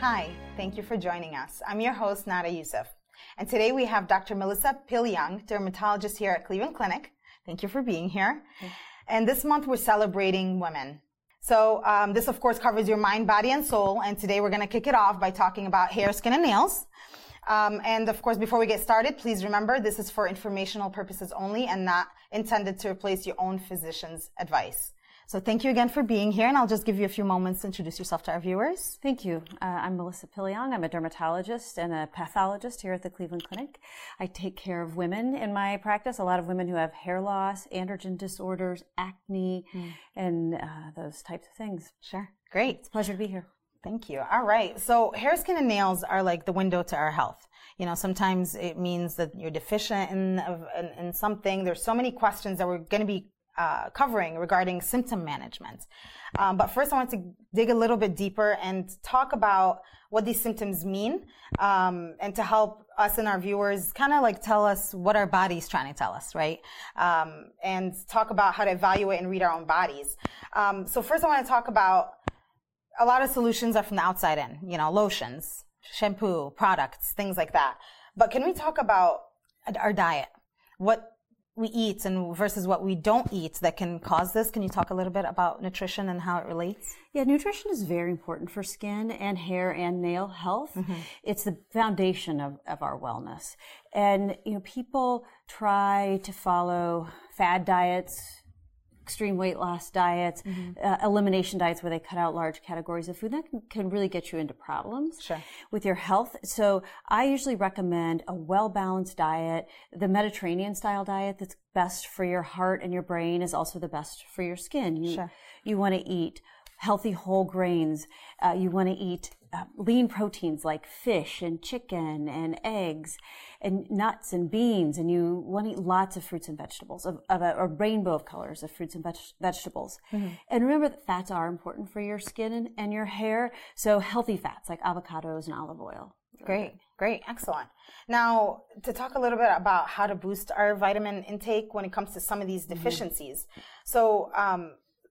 Hi, thank you for joining us. I'm your host, Nada Youssef. And today we have Dr. Melissa Piliang, dermatologist here at Cleveland Clinic. Thank you for being here. And this month we're celebrating women. So this, of course, covers your mind, body, and soul. And today we're going to kick it off by talking about hair, skin, and nails. And of course, before we get started, please remember this is for informational purposes only and not intended to replace your own physician's advice. So thank you again for being here, and I'll just give you a few moments to introduce yourself to our viewers. Thank you. I'm Melissa Piliang. I'm a dermatologist and a pathologist here at the Cleveland Clinic. I take care of women in my practice, a lot of women who have hair loss, androgen disorders, acne, and those types of things. Sure. Great. It's a pleasure to be here. Thank you. All right. So hair, skin, and nails are like the window to our health. You know, sometimes it means that you're deficient in something. There's so many questions that we're going to be covering regarding symptom management. But first I want to dig a little bit deeper and talk about what these symptoms mean, and to help us and our viewers kind of like tell us what our body's trying to tell us, right? And talk about how to evaluate and read our own bodies. So first I want to talk about a lot of solutions are from the outside in, you know, lotions, shampoo, products, things like that. But can we talk about our diet? What we eat and versus what we don't eat that can cause this. Can you talk a little bit about nutrition and how it relates? Yeah, nutrition is very important for skin and hair and nail health. Mm-hmm. It's the foundation of our wellness. And, you know, people try to follow fad diets, extreme weight loss diets, elimination diets where they cut out large categories of food. That can really get you into problems with your health. So I usually recommend a well-balanced diet. The Mediterranean style diet that's best for your heart and your brain is also the best for your skin. You want to eat healthy whole grains. You want to eat lean proteins like fish and chicken and eggs and nuts and beans, and you want to eat lots of fruits and vegetables, of a rainbow of colors of fruits and vegetables. Mm-hmm. And remember that fats are important for your skin and your hair, so healthy fats like avocados and olive oil. Great, excellent. Now, to talk a little bit about how to boost our vitamin intake when it comes to some of these deficiencies. Mm-hmm. So,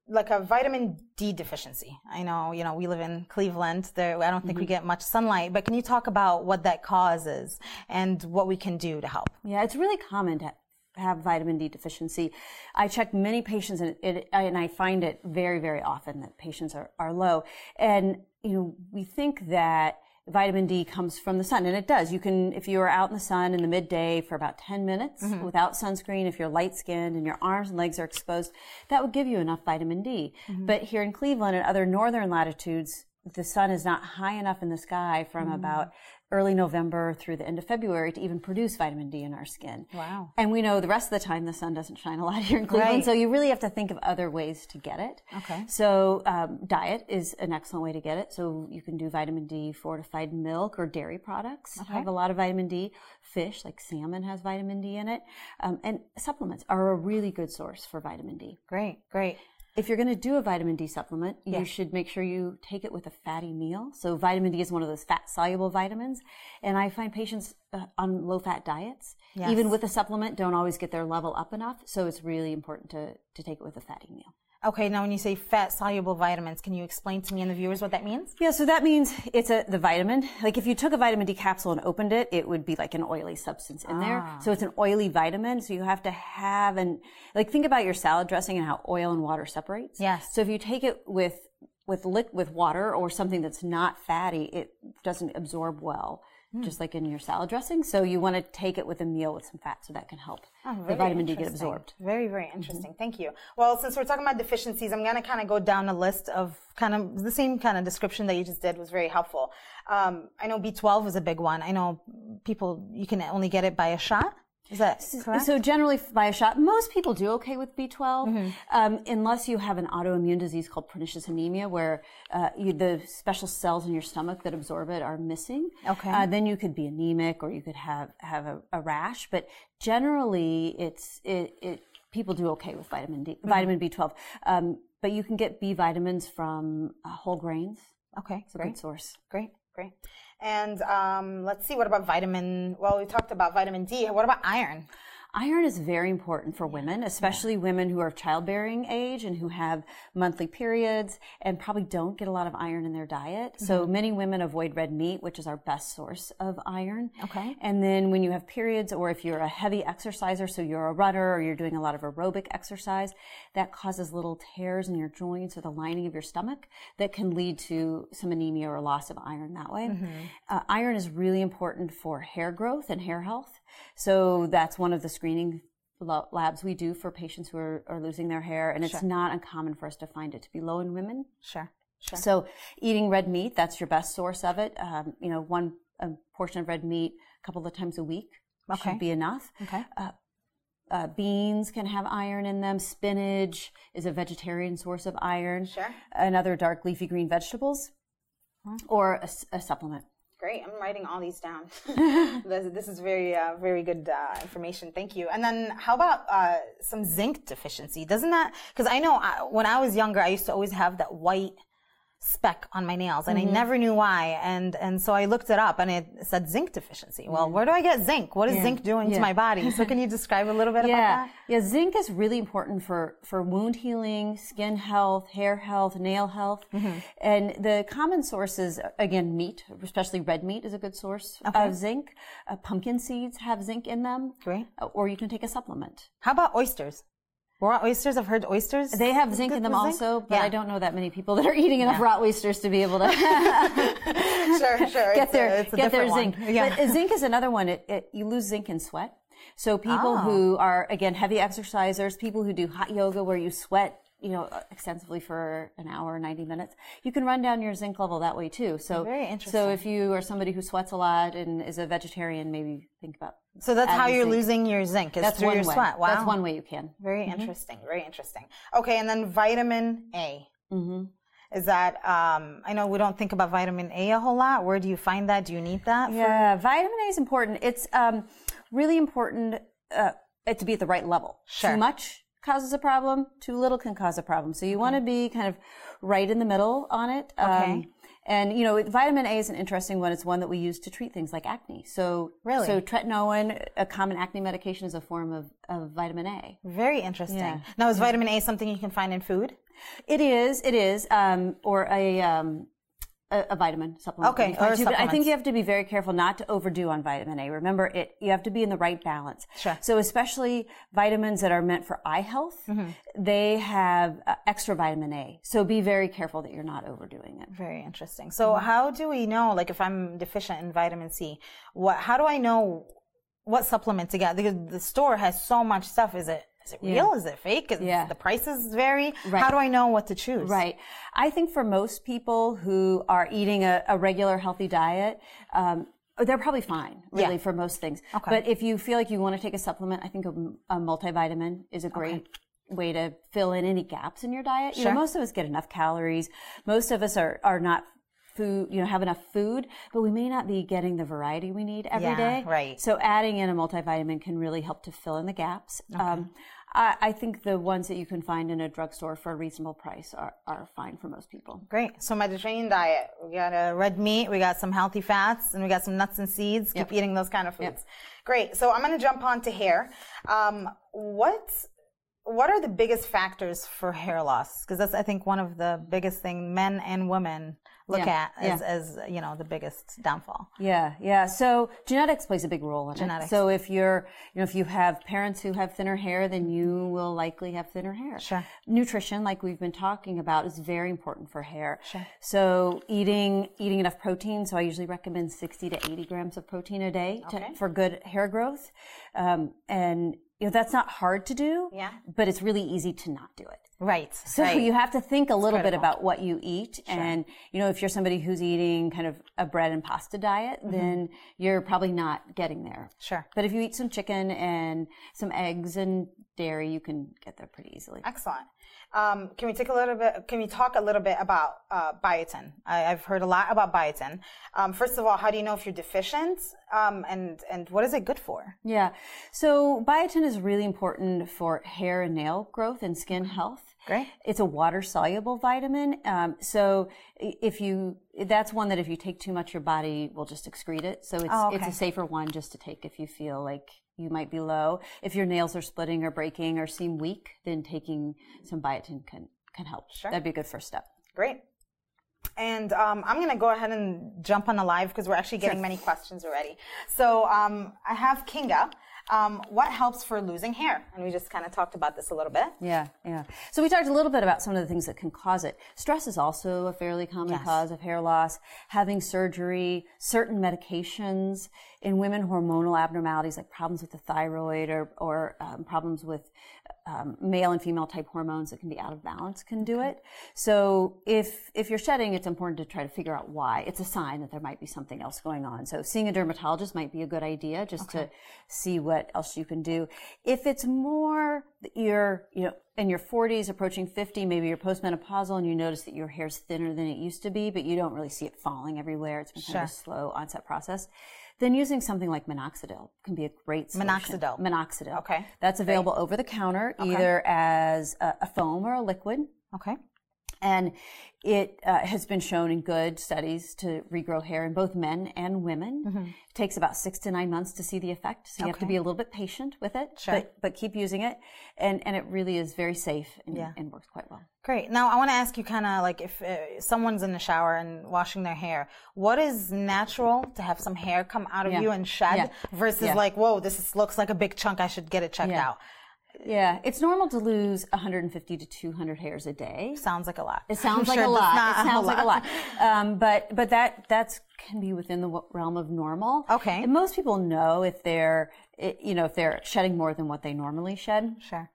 like a vitamin D deficiency. I know, you know, we live in Cleveland. There, I don't think we get much sunlight, but can you talk about what that causes and what we can do to help? Yeah, it's really common to have vitamin D deficiency. I check many patients and I find it very, very often that patients are low. And, you know, we think that vitamin D comes from the sun, and it does. You can, if you are out in the sun in the midday for about 10 minutes without sunscreen, if you're light skinned and your arms and legs are exposed, that would give you enough vitamin D. Mm-hmm. But here in Cleveland and other northern latitudes, the sun is not high enough in the sky from about early November through the end of February to even produce vitamin D in our skin. Wow. And we know the rest of the time the sun doesn't shine a lot here in Cleveland, so you really have to think of other ways to get it. Okay. So diet is an excellent way to get it. So you can do vitamin D, fortified milk or dairy products have a lot of vitamin D. Fish like salmon has vitamin D in it. And supplements are a really good source for vitamin D. Great. If you're going to do a vitamin D supplement, you should make sure you take it with a fatty meal. So vitamin D is one of those fat-soluble vitamins. And I find patients on low-fat diets, even with a supplement, don't always get their level up enough. So it's really important to take it with a fatty meal. Okay, now when you say fat-soluble vitamins, can you explain to me and the viewers what that means? Yeah, so that means it's the vitamin. Like if you took a vitamin D capsule and opened it, it would be like an oily substance in there. So it's an oily vitamin. So you have to have think about your salad dressing and how oil and water separates. Yes. So if you take it with water or something that's not fatty, it doesn't absorb well, just like in your salad dressing. So you want to take it with a meal with some fat, so that can help the vitamin D get absorbed. Very, very interesting. Thank you. Well, since we're talking about deficiencies, I'm going to kind of go down a list of kind of the same kind of description that you just did was very helpful. I know B12 is a big one. I know people, you can only get it by a shot. Is that correct? So generally by a shot, most people do okay with B12, unless you have an autoimmune disease called pernicious anemia, where the special cells in your stomach that absorb it are missing. Okay. Then you could be anemic, or you could have a rash. But generally, people do okay with vitamin D, vitamin B12. But you can get B vitamins from whole grains. Okay, it's a good source. Great. And let's see, what about vitamin? Well, we talked about vitamin D. What about iron? Iron is very important for women, especially women who are of childbearing age and who have monthly periods and probably don't get a lot of iron in their diet. Mm-hmm. So many women avoid red meat, which is our best source of iron. Okay. And then when you have periods, or if you're a heavy exerciser, so you're a runner or you're doing a lot of aerobic exercise, that causes little tears in your joints or the lining of your stomach that can lead to some anemia or loss of iron that way. Mm-hmm. Iron is really important for hair growth and hair health. So that's one of the screening labs we do for patients who are losing their hair, and it's not uncommon for us to find it to be low in women. Sure. So eating red meat, that's your best source of it. One portion of red meat a couple of times a week should be enough. Okay. Beans can have iron in them. Spinach is a vegetarian source of iron. Sure. And other dark leafy green vegetables, or a supplement. Great. I'm writing all these down. This is very, very good information. Thank you. And then how about some zinc deficiency? Doesn't that, because I know when I was younger, I used to always have that white speck on my nails, and I never knew why. And so I looked it up, and it said zinc deficiency. Well, where do I get zinc? What is zinc doing to my body? So can you describe a little bit about that? Yeah, zinc is really important for wound healing, skin health, hair health, nail health. Mm-hmm. And the common sources, again, meat, especially red meat, is a good source of zinc. Pumpkin seeds have zinc in them. Great. Or you can take a supplement. How about oysters? Raw oysters, I've heard oysters. They have zinc in them also, but I don't know that many people that are eating enough raw oysters to be able to get their zinc. Yeah. But zinc is another one. You lose zinc in sweat. So people who are, again, heavy exercisers, people who do hot yoga where you sweat, extensively for an hour, 90 minutes, you can run down your zinc level that way too. So, very interesting. So if you are somebody who sweats a lot and is a vegetarian, maybe think about. So that's how you're losing your zinc, is through your sweat. Wow. That's one way you can. Very interesting. Very interesting. Okay. And then vitamin A. Mm-hmm. Is that, I know we don't think about vitamin A a whole lot. Where do you find that? Do you need that? Yeah. Vitamin A is important. It's really important to be at the right level. Sure. Too much causes a problem, too little can cause a problem. So you want to be kind of right in the middle on it. And vitamin A is an interesting one. It's one that we use to treat things like acne. So tretinoin, a common acne medication, is a form of vitamin A. Very interesting. Yeah. Now, is vitamin A something you can find in food? It is, or a vitamin supplement. Okay, or supplements. But I think you have to be very careful not to overdo on vitamin A. Remember, you have to be in the right balance. Sure. So especially vitamins that are meant for eye health, they have extra vitamin A. So be very careful that you're not overdoing it. Very interesting. So how do we know, like if I'm deficient in vitamin C, how do I know what supplement to get? Because the store has so much stuff. Is it real? Is it fake? The prices vary. Right. How do I know what to choose? Right. I think for most people who are eating a regular healthy diet, they're probably fine, really, for most things. Okay. But if you feel like you want to take a supplement, I think a multivitamin is a great way to fill in any gaps in your diet. Sure. Most of us get enough calories. Most of us are not food, have enough food, but we may not be getting the variety we need every day. Right. So adding in a multivitamin can really help to fill in the gaps. Okay. I think the ones that you can find in a drugstore for a reasonable price are fine for most people. Great. So Mediterranean diet, we got red meat, we got some healthy fats, and we got some nuts and seeds. Keep eating those kind of foods. Yep. Great. So I'm going to jump on to hair. What are the biggest factors for hair loss? Because that's, I think, one of the biggest things men and women look at as the biggest downfall. Yeah. So genetics plays a big role in it. So if you're, if you have parents who have thinner hair, then you will likely have thinner hair. Sure. Nutrition, like we've been talking about, is very important for hair. Sure. So eating enough protein. So I usually recommend 60 to 80 grams of protein a day for good hair growth. That's not hard to do, but it's really easy to not do it. Right. So right. you have to think a little bit about what you eat. Sure. And, you know, if you're somebody who's eating kind of a bread and pasta diet, mm-hmm. then you're probably not getting there. Sure. But if you eat some chicken and some eggs and dairy, you can get there pretty easily. Excellent. Can we talk a little bit about biotin? I've heard a lot about biotin. First of all, how do you know if you're deficient? And what is it good for? Yeah. So biotin is really important for hair and nail growth and skin health. Great. It's a water-soluble vitamin. So that's one that if you take too much, your body will just excrete it. So it's a safer one just to take if you feel like you might be low. If your nails are splitting or breaking or seem weak, then taking some biotin can help. Sure. That'd be a good first step. Great. And I'm going to go ahead and jump on the live because we're actually getting many questions already. So I have Kinga. What helps for losing hair? And we just kind of talked about this a little bit. Yeah. So we talked a little bit about some of the things that can cause it. Stress is also a fairly common cause of hair loss. Having surgery, certain medications. In women, hormonal abnormalities like problems with the thyroid or problems with male and female type hormones that can be out of balance can do it. So if you're shedding, it's important to try to figure out why. It's a sign that there might be something else going on. So seeing a dermatologist might be a good idea just to see what else you can do. If it's more you're, you know, in your 40s, approaching 50, maybe you're postmenopausal and you notice that your hair's thinner than it used to be, but you don't really see it falling everywhere. It's been kind of a slow onset process. Then using something like minoxidil can be a great solution. Minoxidil. Okay. That's available over the counter, either as a foam or a liquid. Okay. And it has been shown in good studies to regrow hair in both men and women. Mm-hmm. It takes about 6 to 9 months to see the effect, so you have to be a little bit patient with it, but keep using it. And it really is very safe and works quite well. Great. Now, I want to ask you kind of like if someone's in the shower and washing their hair, what is natural to have some hair come out of you and shed versus like, whoa, this looks like a big chunk, I should get it checked out? Yeah, it's normal to lose 150 to 200 hairs a day. Sounds like a lot. But that can be within the realm of normal. Okay. And most people know if they're shedding more than what they normally shed. Sure.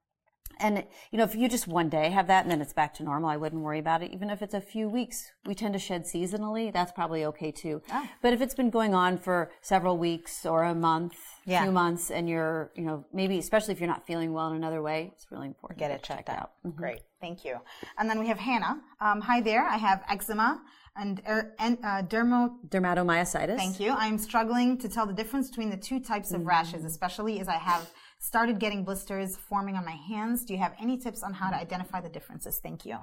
And, you know, if you just one day have that and then it's back to normal, I wouldn't worry about it. Even if it's a few weeks, we tend to shed seasonally. That's probably okay, too. Oh. But if it's been going on for several weeks or a month, few months, and you're, you know, maybe especially if you're not feeling well in another way, it's really important to get it checked out. Mm-hmm. Great. Thank you. And then we have Hannah. Hi there. I have eczema and dermatomyositis. Thank you. I'm struggling to tell the difference between the two types of rashes, especially as I have started getting blisters forming on my hands. Do you have any tips on how to identify the differences? Thank you.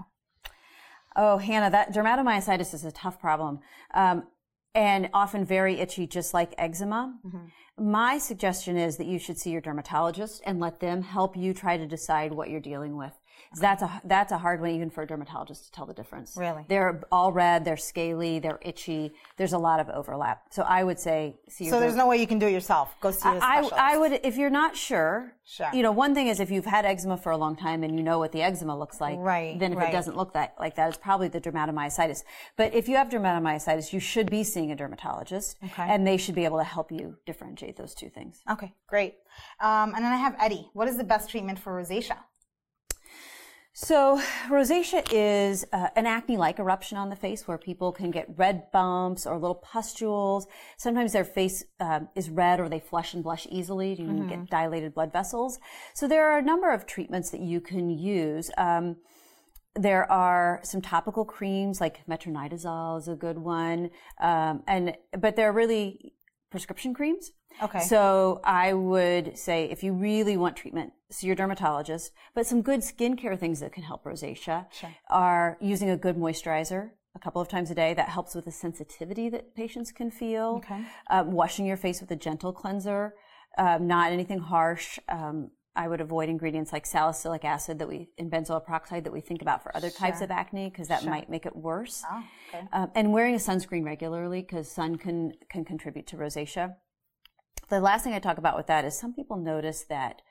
Oh, Hannah, that dermatomyositis is a tough problem, and often very itchy, just like eczema. Mm-hmm. My suggestion is that you should see your dermatologist and let them help you try to decide what you're dealing with. Okay. That's a hard one even for a dermatologist to tell the difference. Really? They're all red, they're scaly, they're itchy. There's a lot of overlap. So I would say see your dermatologist. So there's no way you can do it yourself. Go see a specialist. I would, if you're not sure. Sure. You know, one thing is if you've had eczema for a long time and you know what the eczema looks like, then if it doesn't look like that, it's probably the dermatomyositis. But if you have dermatomyositis, you should be seeing a dermatologist, and they should be able to help you differentiate those two things. Okay, great. And then I have Eddie. What is the best treatment for rosacea? So rosacea is an acne-like eruption on the face where people can get red bumps or little pustules. Sometimes their face is red or they flush and blush easily. You can get dilated blood vessels. So there are a number of treatments that you can use. There are some topical creams like metronidazole is a good one. But they're really prescription creams. Okay. So I would say if you really want treatment, see your dermatologist. But some good skincare things that can help rosacea are using a good moisturizer a couple of times a day. That helps with the sensitivity that patients can feel. Okay. Washing your face with a gentle cleanser, not anything harsh. I would avoid ingredients like salicylic acid and benzoyl peroxide that we think about for other types of acne because that might make it worse. Oh, okay. And wearing a sunscreen regularly because sun can contribute to rosacea. The last thing I talk about with that is some people notice that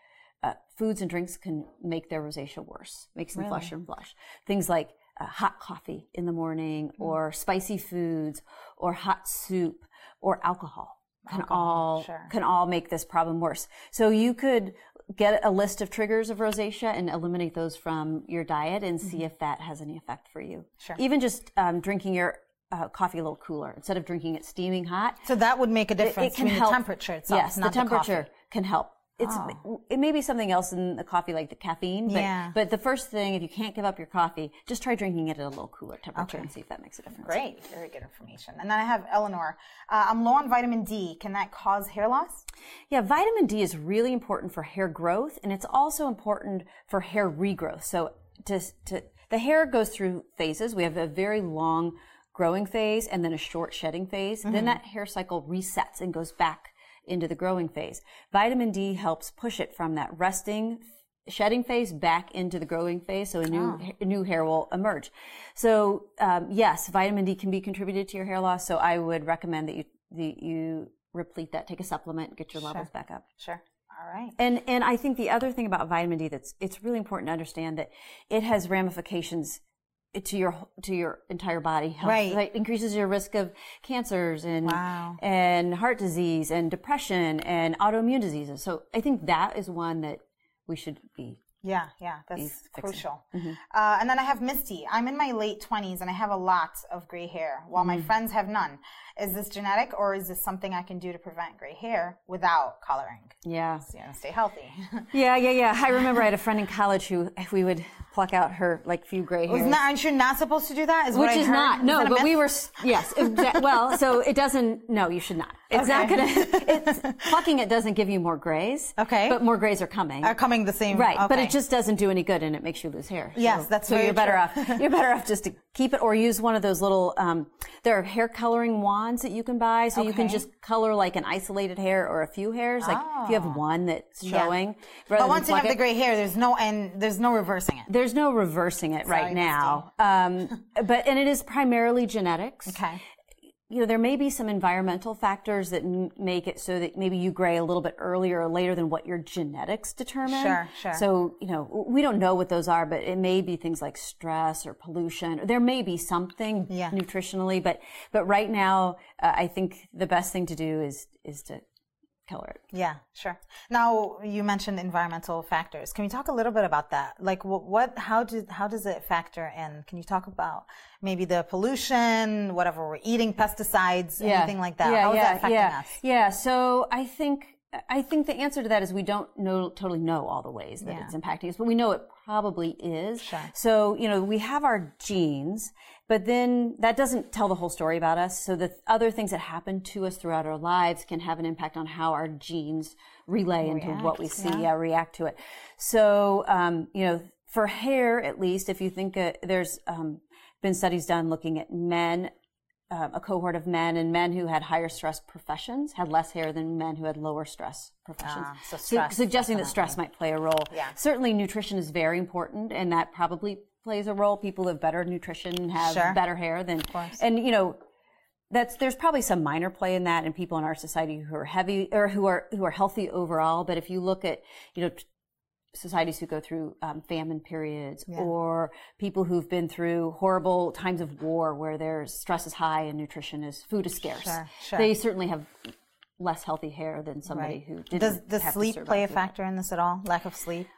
foods and drinks can make their rosacea worse, makes them flush and blush. Things like hot coffee in the morning or spicy foods or hot soup or alcohol. can all make this problem worse. So you could get a list of triggers of rosacea and eliminate those from your diet and see if that has any effect for you. Sure. Even just drinking your coffee a little cooler instead of drinking it steaming hot. So that would make a difference. It can help. The temperature itself, yes, not the temperature can help. It may be something else in the coffee, like the caffeine, but the first thing, if you can't give up your coffee, just try drinking it at a little cooler temperature and see if that makes a difference. Great, very good information. And then I have Eleanor. I'm low on vitamin D. Can that cause hair loss? Yeah, vitamin D is really important for hair growth, and it's also important for hair regrowth. So the hair goes through phases. We have a very long growing phase and then a short shedding phase. Mm-hmm. Then that hair cycle resets and goes back into the growing phase. Vitamin D helps push it from that resting, shedding phase back into the growing phase, so a new hair will emerge. So yes, vitamin D can be contributed to your hair loss, so I would recommend that you replete that, take a supplement, get your levels back up. Sure. All right. And I think the other thing about vitamin D it's really important to understand that it has ramifications to your entire body health. Right. It increases your risk of cancers and heart disease and depression and autoimmune diseases. So I think that is one that we should be that's crucial. Mm-hmm. And then I have Misty. I'm in my late 20s and I have a lot of gray hair while my friends have none. Is this genetic or is this something I can do to prevent gray hair without coloring? Yeah. So, stay healthy. Yeah. I remember I had a friend in college who, if we would pluck out her few gray hairs. Aren't you not supposed to do that? You should not. Plucking it doesn't give you more grays. Okay. But more grays are coming. Are coming the same. Right. Okay. But it just doesn't do any good, and it makes you lose hair. Yes, You're better off just to keep it, or use one of those little. There are hair coloring wands that you can buy, so you can just color like an isolated hair or a few hairs. Like if you have one that's showing. Yeah. But once you have the gray hair, there's no reversing it. There's no reversing it right now. But it is primarily genetics. Okay. There may be some environmental factors that make it so that maybe you gray a little bit earlier or later than what your genetics determine. Sure. So, we don't know what those are, but it may be things like stress or pollution. There may be something nutritionally, but right now, I think the best thing to do is to color it. Yeah, sure. Now, you mentioned environmental factors. Can we talk a little bit about that? Like how does it factor in? Can you talk about maybe the pollution, whatever we're eating, pesticides, anything like that? How is that affecting us? Yeah, so I think the answer to that is we don't totally know all the ways that it's impacting us, but we know it probably is. Sure. So, we have our genes, but then that doesn't tell the whole story about us. So the other things that happen to us throughout our lives can have an impact on how our genes react into what we see, react to it. So, for hair, at least, if you think there's been studies done looking at men, a cohort of men, and men who had higher stress professions had less hair than men who had lower stress professions. Suggesting that stress might play a role. Yeah. Certainly nutrition is very important, and that probably plays a role. People who have better nutrition have better hair than, and there's probably some minor play in that, and people in our society who are heavy or who are healthy overall. But if you look at, societies who go through famine periods or people who've been through horrible times of war where their stress is high and food is scarce. Sure. They certainly have less healthy hair than somebody who didn't. Does sleep play a factor in this at all? Lack of sleep?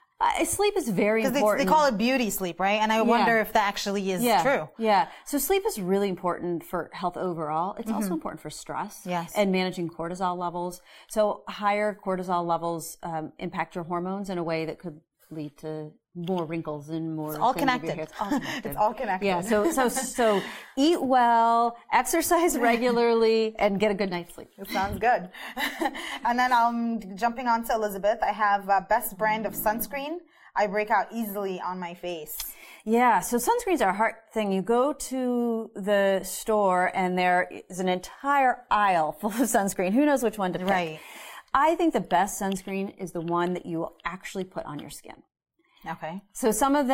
Sleep is very important. They call it beauty sleep, right? And I wonder if that actually is true. Yeah. So sleep is really important for health overall. It's also important for stress and managing cortisol levels. So higher cortisol levels impact your hormones in a way that could lead to more wrinkles and more. It's all connected. It's all connected. Yeah. So eat well, exercise regularly, and get a good night's sleep. It sounds good. And then I'm jumping on to Elizabeth. I have best brand of sunscreen. I break out easily on my face. Yeah, so sunscreens are a hard thing. You go to the store and there is an entire aisle full of sunscreen. Who knows which one to pick? Right. I think the best sunscreen is the one that you will actually put on your skin. Okay. So some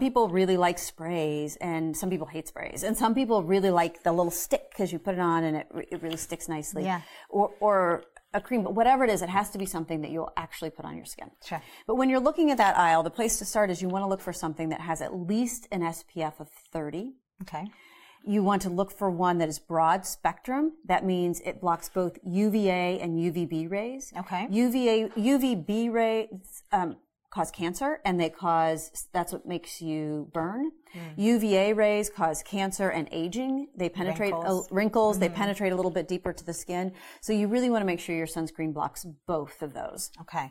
people really like sprays, and some people hate sprays, and some people really like the little stick because you put it on and it really sticks nicely. Yeah. Or a cream, but whatever it is, it has to be something that you'll actually put on your skin. Sure. But when you're looking at that aisle, the place to start is you want to look for something that has at least an SPF of 30. Okay. You want to look for one that is broad spectrum. That means it blocks both UVA and UVB rays. Okay. UVB rays cause cancer, and they cause, that's what makes you burn. Mm. UVA rays cause cancer and aging. They penetrate wrinkles. Mm. They penetrate a little bit deeper to the skin. So you really want to make sure your sunscreen blocks both of those. Okay.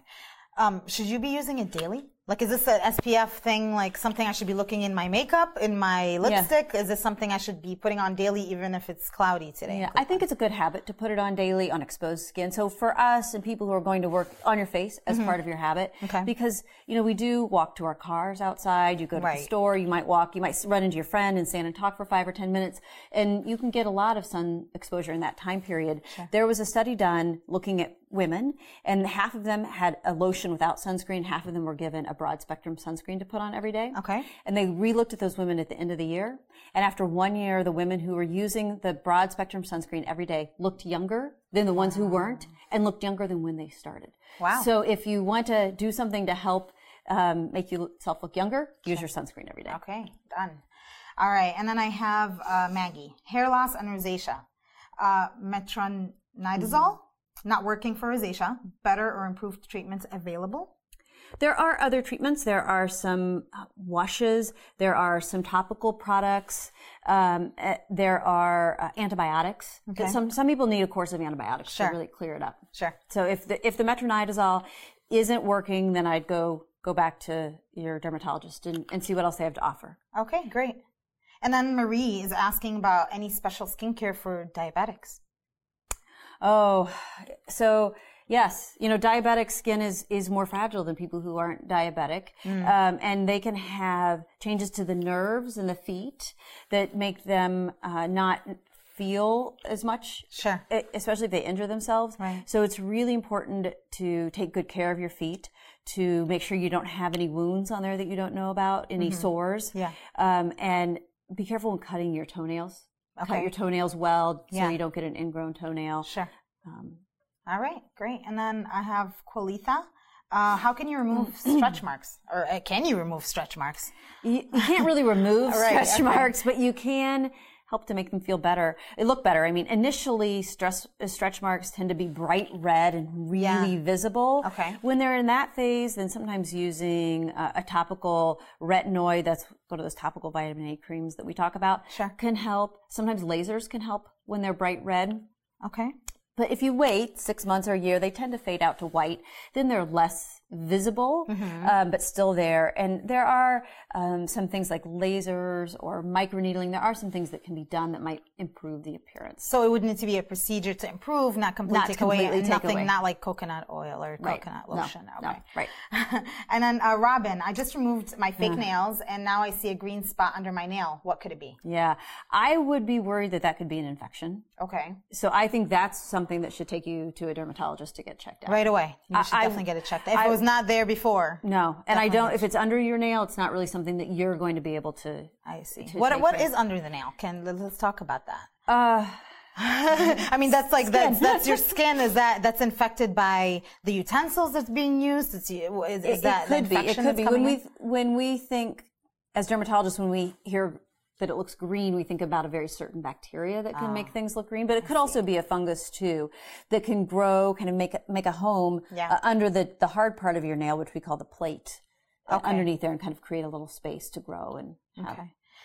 Should you be using it daily? Like, is this an SPF thing, like something I should be looking in my makeup, in my lipstick? Yeah. Is this something I should be putting on daily, even if it's cloudy today? Yeah, I think it's a good habit to put it on daily on exposed skin. So for us and people who are going to work on your face as part of your habit, because, you know, we do walk to our cars outside, you go to the store, you might walk, you might run into your friend and stand and talk for 5 or 10 minutes, and you can get a lot of sun exposure in that time period. Sure. There was a study done looking at women, and half of them had a lotion without sunscreen, half of them were given a broad spectrum sunscreen to put on every day. Okay. And they re-looked at those women at the end of the year. And after 1 year, the women who were using the broad spectrum sunscreen every day looked younger than the ones who weren't, and looked younger than when they started. Wow. So if you want to do something to help make yourself look younger, use your sunscreen every day. Okay, done. All right, and then I have Maggie. Hair loss and rosacea. Metronidazole, not working for rosacea. Better or improved treatments available? There are other treatments. There are some washes. There are some topical products. There are antibiotics. Okay. Some people need a course of antibiotics to really clear it up. Sure. So if the metronidazole isn't working, then I'd go back to your dermatologist and see what else they have to offer. Okay, great. And then Marie is asking about any special skincare for diabetics. Oh, so... Yes, you know, diabetic skin is more fragile than people who aren't diabetic, and they can have changes to the nerves and the feet that make them not feel as much, especially if they injure themselves. Right. So it's really important to take good care of your feet, to make sure you don't have any wounds on there that you don't know about, any sores, and be careful when cutting your toenails. Okay. Cut your toenails well so you don't get an ingrown toenail. Sure. All right, great. And then I have Qualitha. How can you remove stretch marks? Or can you remove stretch marks? You can't really remove stretch marks, but you can help to make them feel better. It look better. I mean, initially, stretch marks tend to be bright red and really visible. Okay. When they're in that phase, then sometimes using a topical retinoid, that's one of those topical vitamin A creams that we talk about, can help. Sometimes lasers can help when they're bright red. Okay. But if you wait 6 months or a year, they tend to fade out to white. Then they're less visible, but still there. And there are some things like lasers or microneedling. There are some things that can be done that might improve the appearance. So it would need to be a procedure to improve, not completely take away. Not like coconut oil or coconut lotion. No. Okay. No. Right. And then Robin, I just removed my fake nails, and now I see a green spot under my nail. What could it be? Yeah, I would be worried that could be an infection. Okay. So I think that's something that should take you to a dermatologist to get checked out. Right away. You should definitely get it checked out. It was not there before. No, and if it's under your nail, it's not really something that you're going to be able to. I see. What is under the nail? Let's talk about that. I mean, that's like that's your skin. Is that's infected by the utensils that's being used? It could be. When we think as dermatologists, when we hear that it looks green, we think about a very certain bacteria that can make things look green, but it could also be a fungus too that can grow, kind of make a home under the hard part of your nail, which we call the plate, underneath there, and kind of create a little space to grow and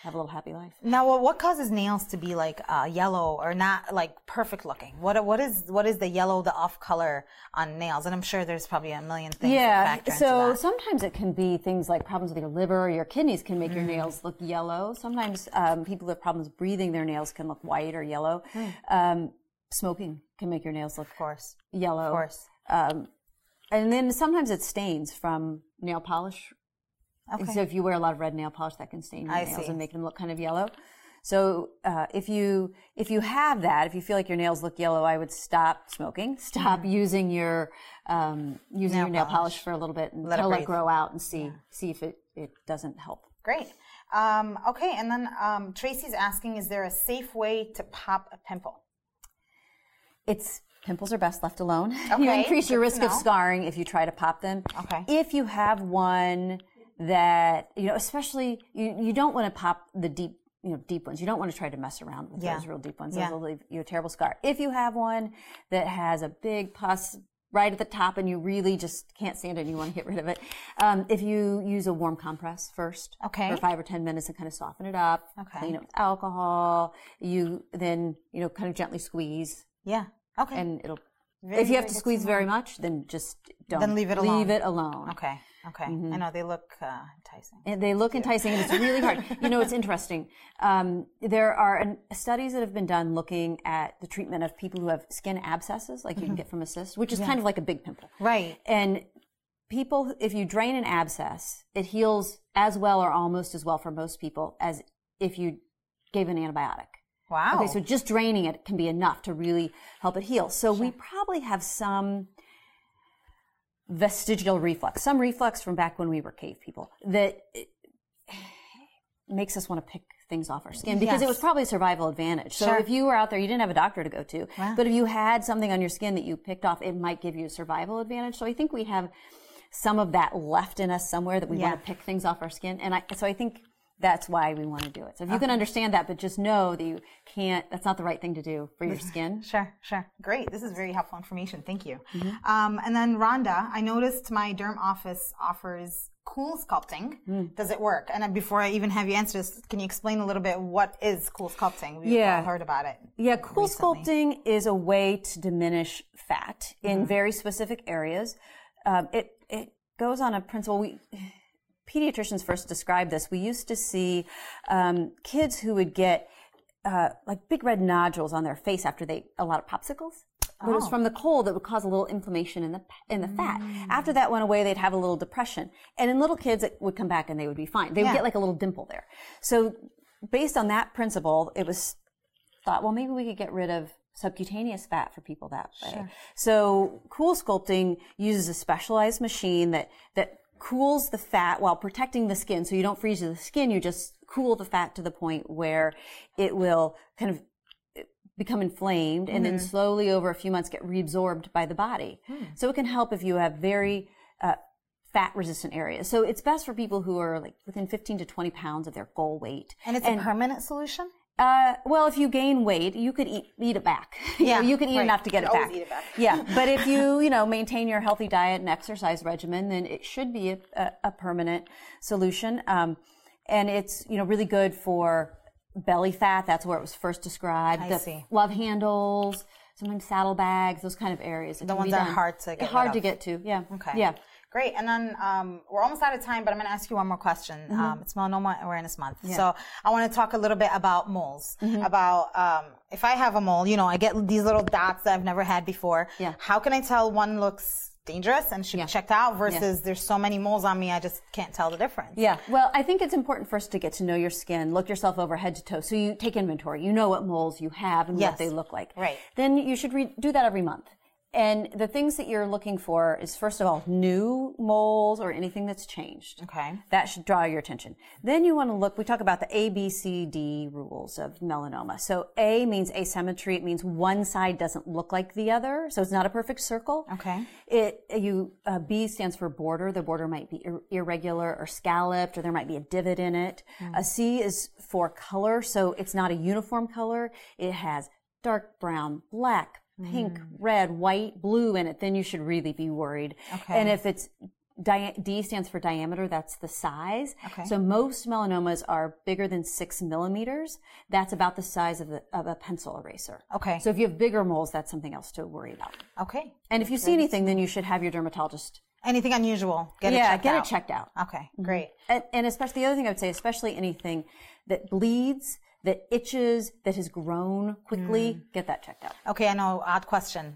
have a little happy life. Now, what causes nails to be like yellow or not like perfect looking? What is the yellow, the off color on nails? And I'm sure there's probably a million things that factor into that. Sometimes it can be things like problems with your liver or your kidneys can make your nails look yellow. Sometimes people with problems breathing, their nails can look white or yellow. Smoking can make your nails look yellow. Of course. And then sometimes it stains from nail polish. Okay. So if you wear a lot of red nail polish, that can stain your nails and make them look kind of yellow. So if you have that, if you feel like your nails look yellow, I would stop smoking, stop using your nail polish for a little bit, and let it grow out and see if it doesn't help. Great. Okay, and then Tracy's asking, is there a safe way to pop a pimple? Pimples are best left alone. Okay. You increase your risk of scarring if you try to pop them. Okay. If you have one that, especially, you don't want to pop the deep deep ones. You don't want to try to mess around with those real deep ones. Those will leave you a terrible scar. If you have one that has a big pus right at the top and you really just can't stand it and you want to get rid of it, if you use a warm compress first for 5 or 10 minutes and kind of soften it up, clean it with alcohol, you then, kind of gently squeeze. And it'll, if you have to squeeze very much, then just don't. Then leave it alone. Leave it alone. Okay. Mm-hmm. I know they look enticing. And they look enticing, and it's really hard. It's interesting. There are studies that have been done looking at the treatment of people who have skin abscesses, like you can get from a cyst, which is kind of like a big pimple. Right. And people, if you drain an abscess, it heals as well or almost as well for most people as if you gave an antibiotic. Wow. Okay, so just draining it can be enough to really help it heal. So we probably have some vestigial reflux, some reflux from back when we were cave people that makes us want to pick things off our skin because it was probably a survival advantage. So if you were out there, you didn't have a doctor to go to, but if you had something on your skin that you picked off, it might give you a survival advantage. So I think we have some of that left in us somewhere that we want to pick things off our skin. And so I think that's why we want to do it. So if you can understand that, but just know that you can't, that's not the right thing to do for your skin. Sure. Great. This is very helpful information. Thank you. Mm-hmm. And then Rhonda, I noticed my derm office offers CoolSculpting. Does it work? And before I even have you answer this, can you explain a little bit what is CoolSculpting? We've all heard about it. CoolSculpting is a way to diminish fat in very specific areas. It goes on a principle. Pediatricians first described this. We used to see kids who would get like big red nodules on their face after they ate a lot of popsicles. It was from the cold that would cause a little inflammation in the fat. After that went away, they'd have a little depression. And in little kids, it would come back and they would be fine. They would get like a little dimple there. So based on that principle, it was thought, well, maybe we could get rid of subcutaneous fat for people that way. So CoolSculpting uses a specialized machine that cools the fat while protecting the skin, so you don't freeze the skin. You just cool the fat to the point where it will kind of become inflamed and then slowly over a few months get reabsorbed by the body. So it can help if you have very fat resistant areas. So it's best for people who are like within 15 to 20 pounds of their goal weight. And it's a permanent solution? Well, if you gain weight, you could eat it back. You can eat enough to get it back. Eat it back. But if you, maintain your healthy diet and exercise regimen, then it should be a permanent solution. And it's, really good for belly fat. That's where it was first described. I see. Love handles, sometimes saddlebags, those kind of areas. The ones that are hard to get. Hard to get to. Yeah. Okay. Yeah. Great. And then we're almost out of time, but I'm going to ask you one more question. It's Melanoma Awareness Month. So I want to talk a little bit about moles, about if I have a mole, I get these little dots that I've never had before. How can I tell one looks dangerous and should be checked out versus there's so many moles on me, I just can't tell the difference? Well, I think it's important first to get to know your skin, look yourself over head to toe. So you take inventory. You know what moles you have and what they look like. Right. Then you should do that every month. And the things that you're looking for is, first of all, new moles or anything that's changed. Okay. That should draw your attention. Then you want to look, we talk about the ABCD rules of melanoma. So A means asymmetry. It means one side doesn't look like the other. So it's not a perfect circle. Okay. B stands for border. The border might be irregular or scalloped, or there might be a divot in it. C is for color. So it's not a uniform color. It has dark brown, black, pink, red, white, blue in it, then you should really be worried. Okay. And if it's D stands for diameter, that's the size. Okay. So most melanomas are bigger than 6 millimeters. That's about the size of a pencil eraser. Okay. So if you have bigger moles, that's something else to worry about. Okay. And if you see anything, then you should have your dermatologist. Anything unusual, get it checked out. Okay, great. And especially the other thing I would say, especially anything that bleeds, that itches, that has grown quickly, get that checked out. Okay, I know, odd question.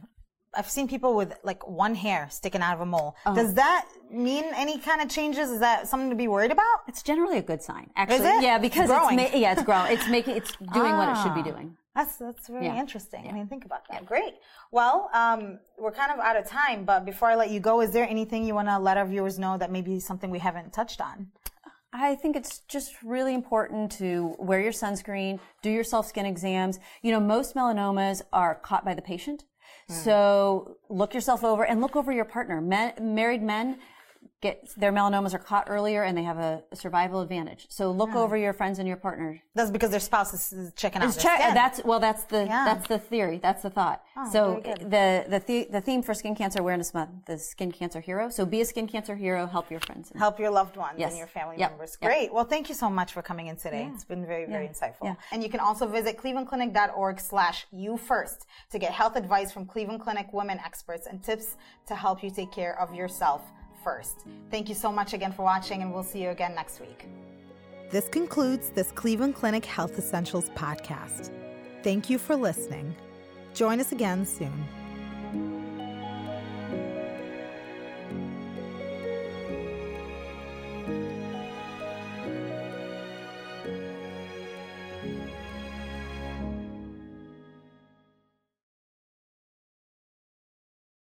I've seen people with like one hair sticking out of a mole. Does that mean any kind of changes? Is that something to be worried about? It's generally a good sign, actually. Is it? Yeah, because it's growing. It's doing what it should be doing. That's really interesting. Yeah. I mean, think about that. Yeah. Great. Well, we're kind of out of time, but before I let you go, is there anything you want to let our viewers know that maybe something we haven't touched on? I think it's just really important to wear your sunscreen, do your self-skin exams. Most melanomas are caught by the patient. So look yourself over and look over your partner. Married men, their melanomas are caught earlier and they have a survival advantage. So look over your friends and your partner. That's because their spouse is checking out. That's the theory. That's the thought. Oh, so the theme for Skin Cancer Awareness Month is Skin Cancer Hero. So be a skin cancer hero. Help your friends. Help your loved ones and your family members. Great. Yep. Well, thank you so much for coming in today. Yeah. It's been very, very insightful. Yeah. And you can also visit clevelandclinic.org/youfirst to get health advice from Cleveland Clinic women experts and tips to help you take care of yourself first. Thank you so much again for watching, and we'll see you again next week. This concludes this Cleveland Clinic Health Essentials podcast. Thank you for listening. Join us again soon.